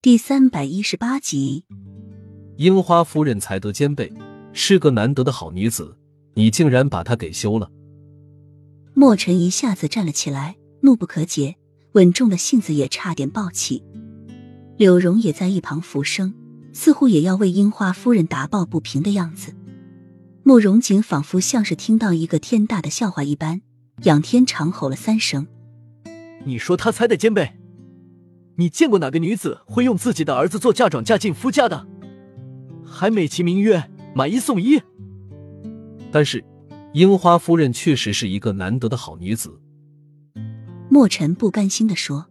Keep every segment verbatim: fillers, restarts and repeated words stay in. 第三百一十八集，樱花夫人才德兼备，是个难得的好女子，你竟然把她给休了。墨尘一下子站了起来，怒不可遏，稳重的性子也差点爆起。柳荣也在一旁扶声，似乎也要为樱花夫人打抱不平的样子。慕容景仿佛像是听到一个天大的笑话一般，仰天长吼了三声：“你说她才德兼备？你见过哪个女子会用自己的儿子做嫁妆嫁进夫家的？还美其名曰买一送一。”但是樱花夫人确实是一个难得的好女子。墨尘不甘心地说：“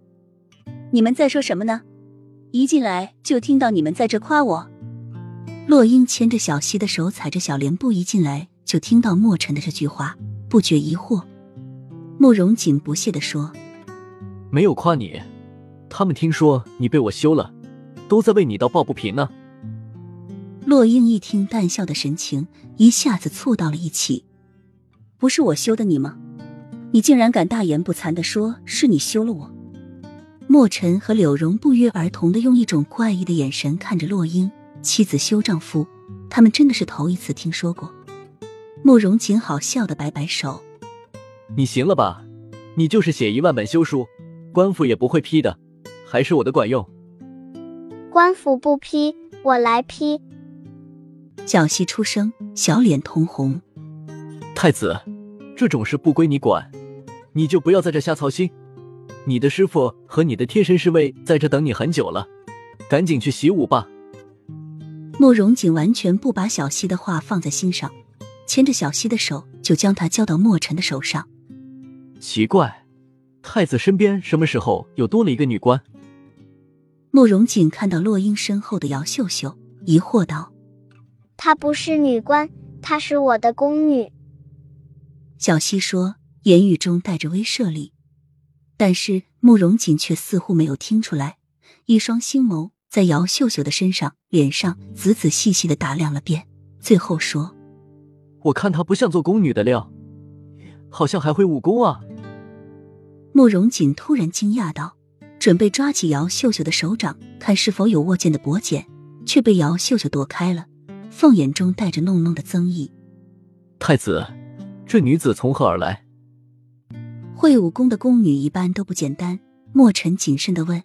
你们在说什么呢？一进来就听到你们在这夸我。”洛英牵着小溪的手，踩着小莲步一进来就听到墨尘的这句话，不觉疑惑。慕容锦不屑地说：“没有夸你，他们听说你被我休了，都在为你道抱不平呢。”洛英一听淡笑的神情，一下子蹙到了一起。“不是我休的你吗？你竟然敢大言不惭地说是你休了我。”墨尘和柳荣不约而同地用一种怪异的眼神看着洛英，妻子休丈夫，他们真的是头一次听说过。慕容锦好笑地摆摆手：“你行了吧，你就是写一万本休书，官府也不会批的。还是我的管用。”“官府不批，我来批。”小溪出声，小脸通红：“太子，这种事不归你管，你就不要在这瞎操心。你的师傅和你的贴身侍卫在这等你很久了，赶紧去习武吧。”慕容锦完全不把小溪的话放在心上，牵着小溪的手就将她交到墨尘的手上。奇怪，太子身边什么时候又多了一个女官？慕容锦看到洛英身后的姚秀秀，疑惑道：“她不是女官，她是我的宫女。”小溪说，言语中带着威慑力，但是慕容锦却似乎没有听出来，一双星眸在姚秀秀的身上、脸上仔仔细细地打量了遍，最后说：“我看她不像做宫女的料，好像还会武功啊。”慕容锦突然惊讶道，准备抓起姚秀秀的手掌看是否有握剑的脖茧，却被姚秀秀躲开了，凤眼中带着弄弄的增益。“太子，这女子从何而来？”会武功的宫女一般都不简单，墨尘谨慎地问，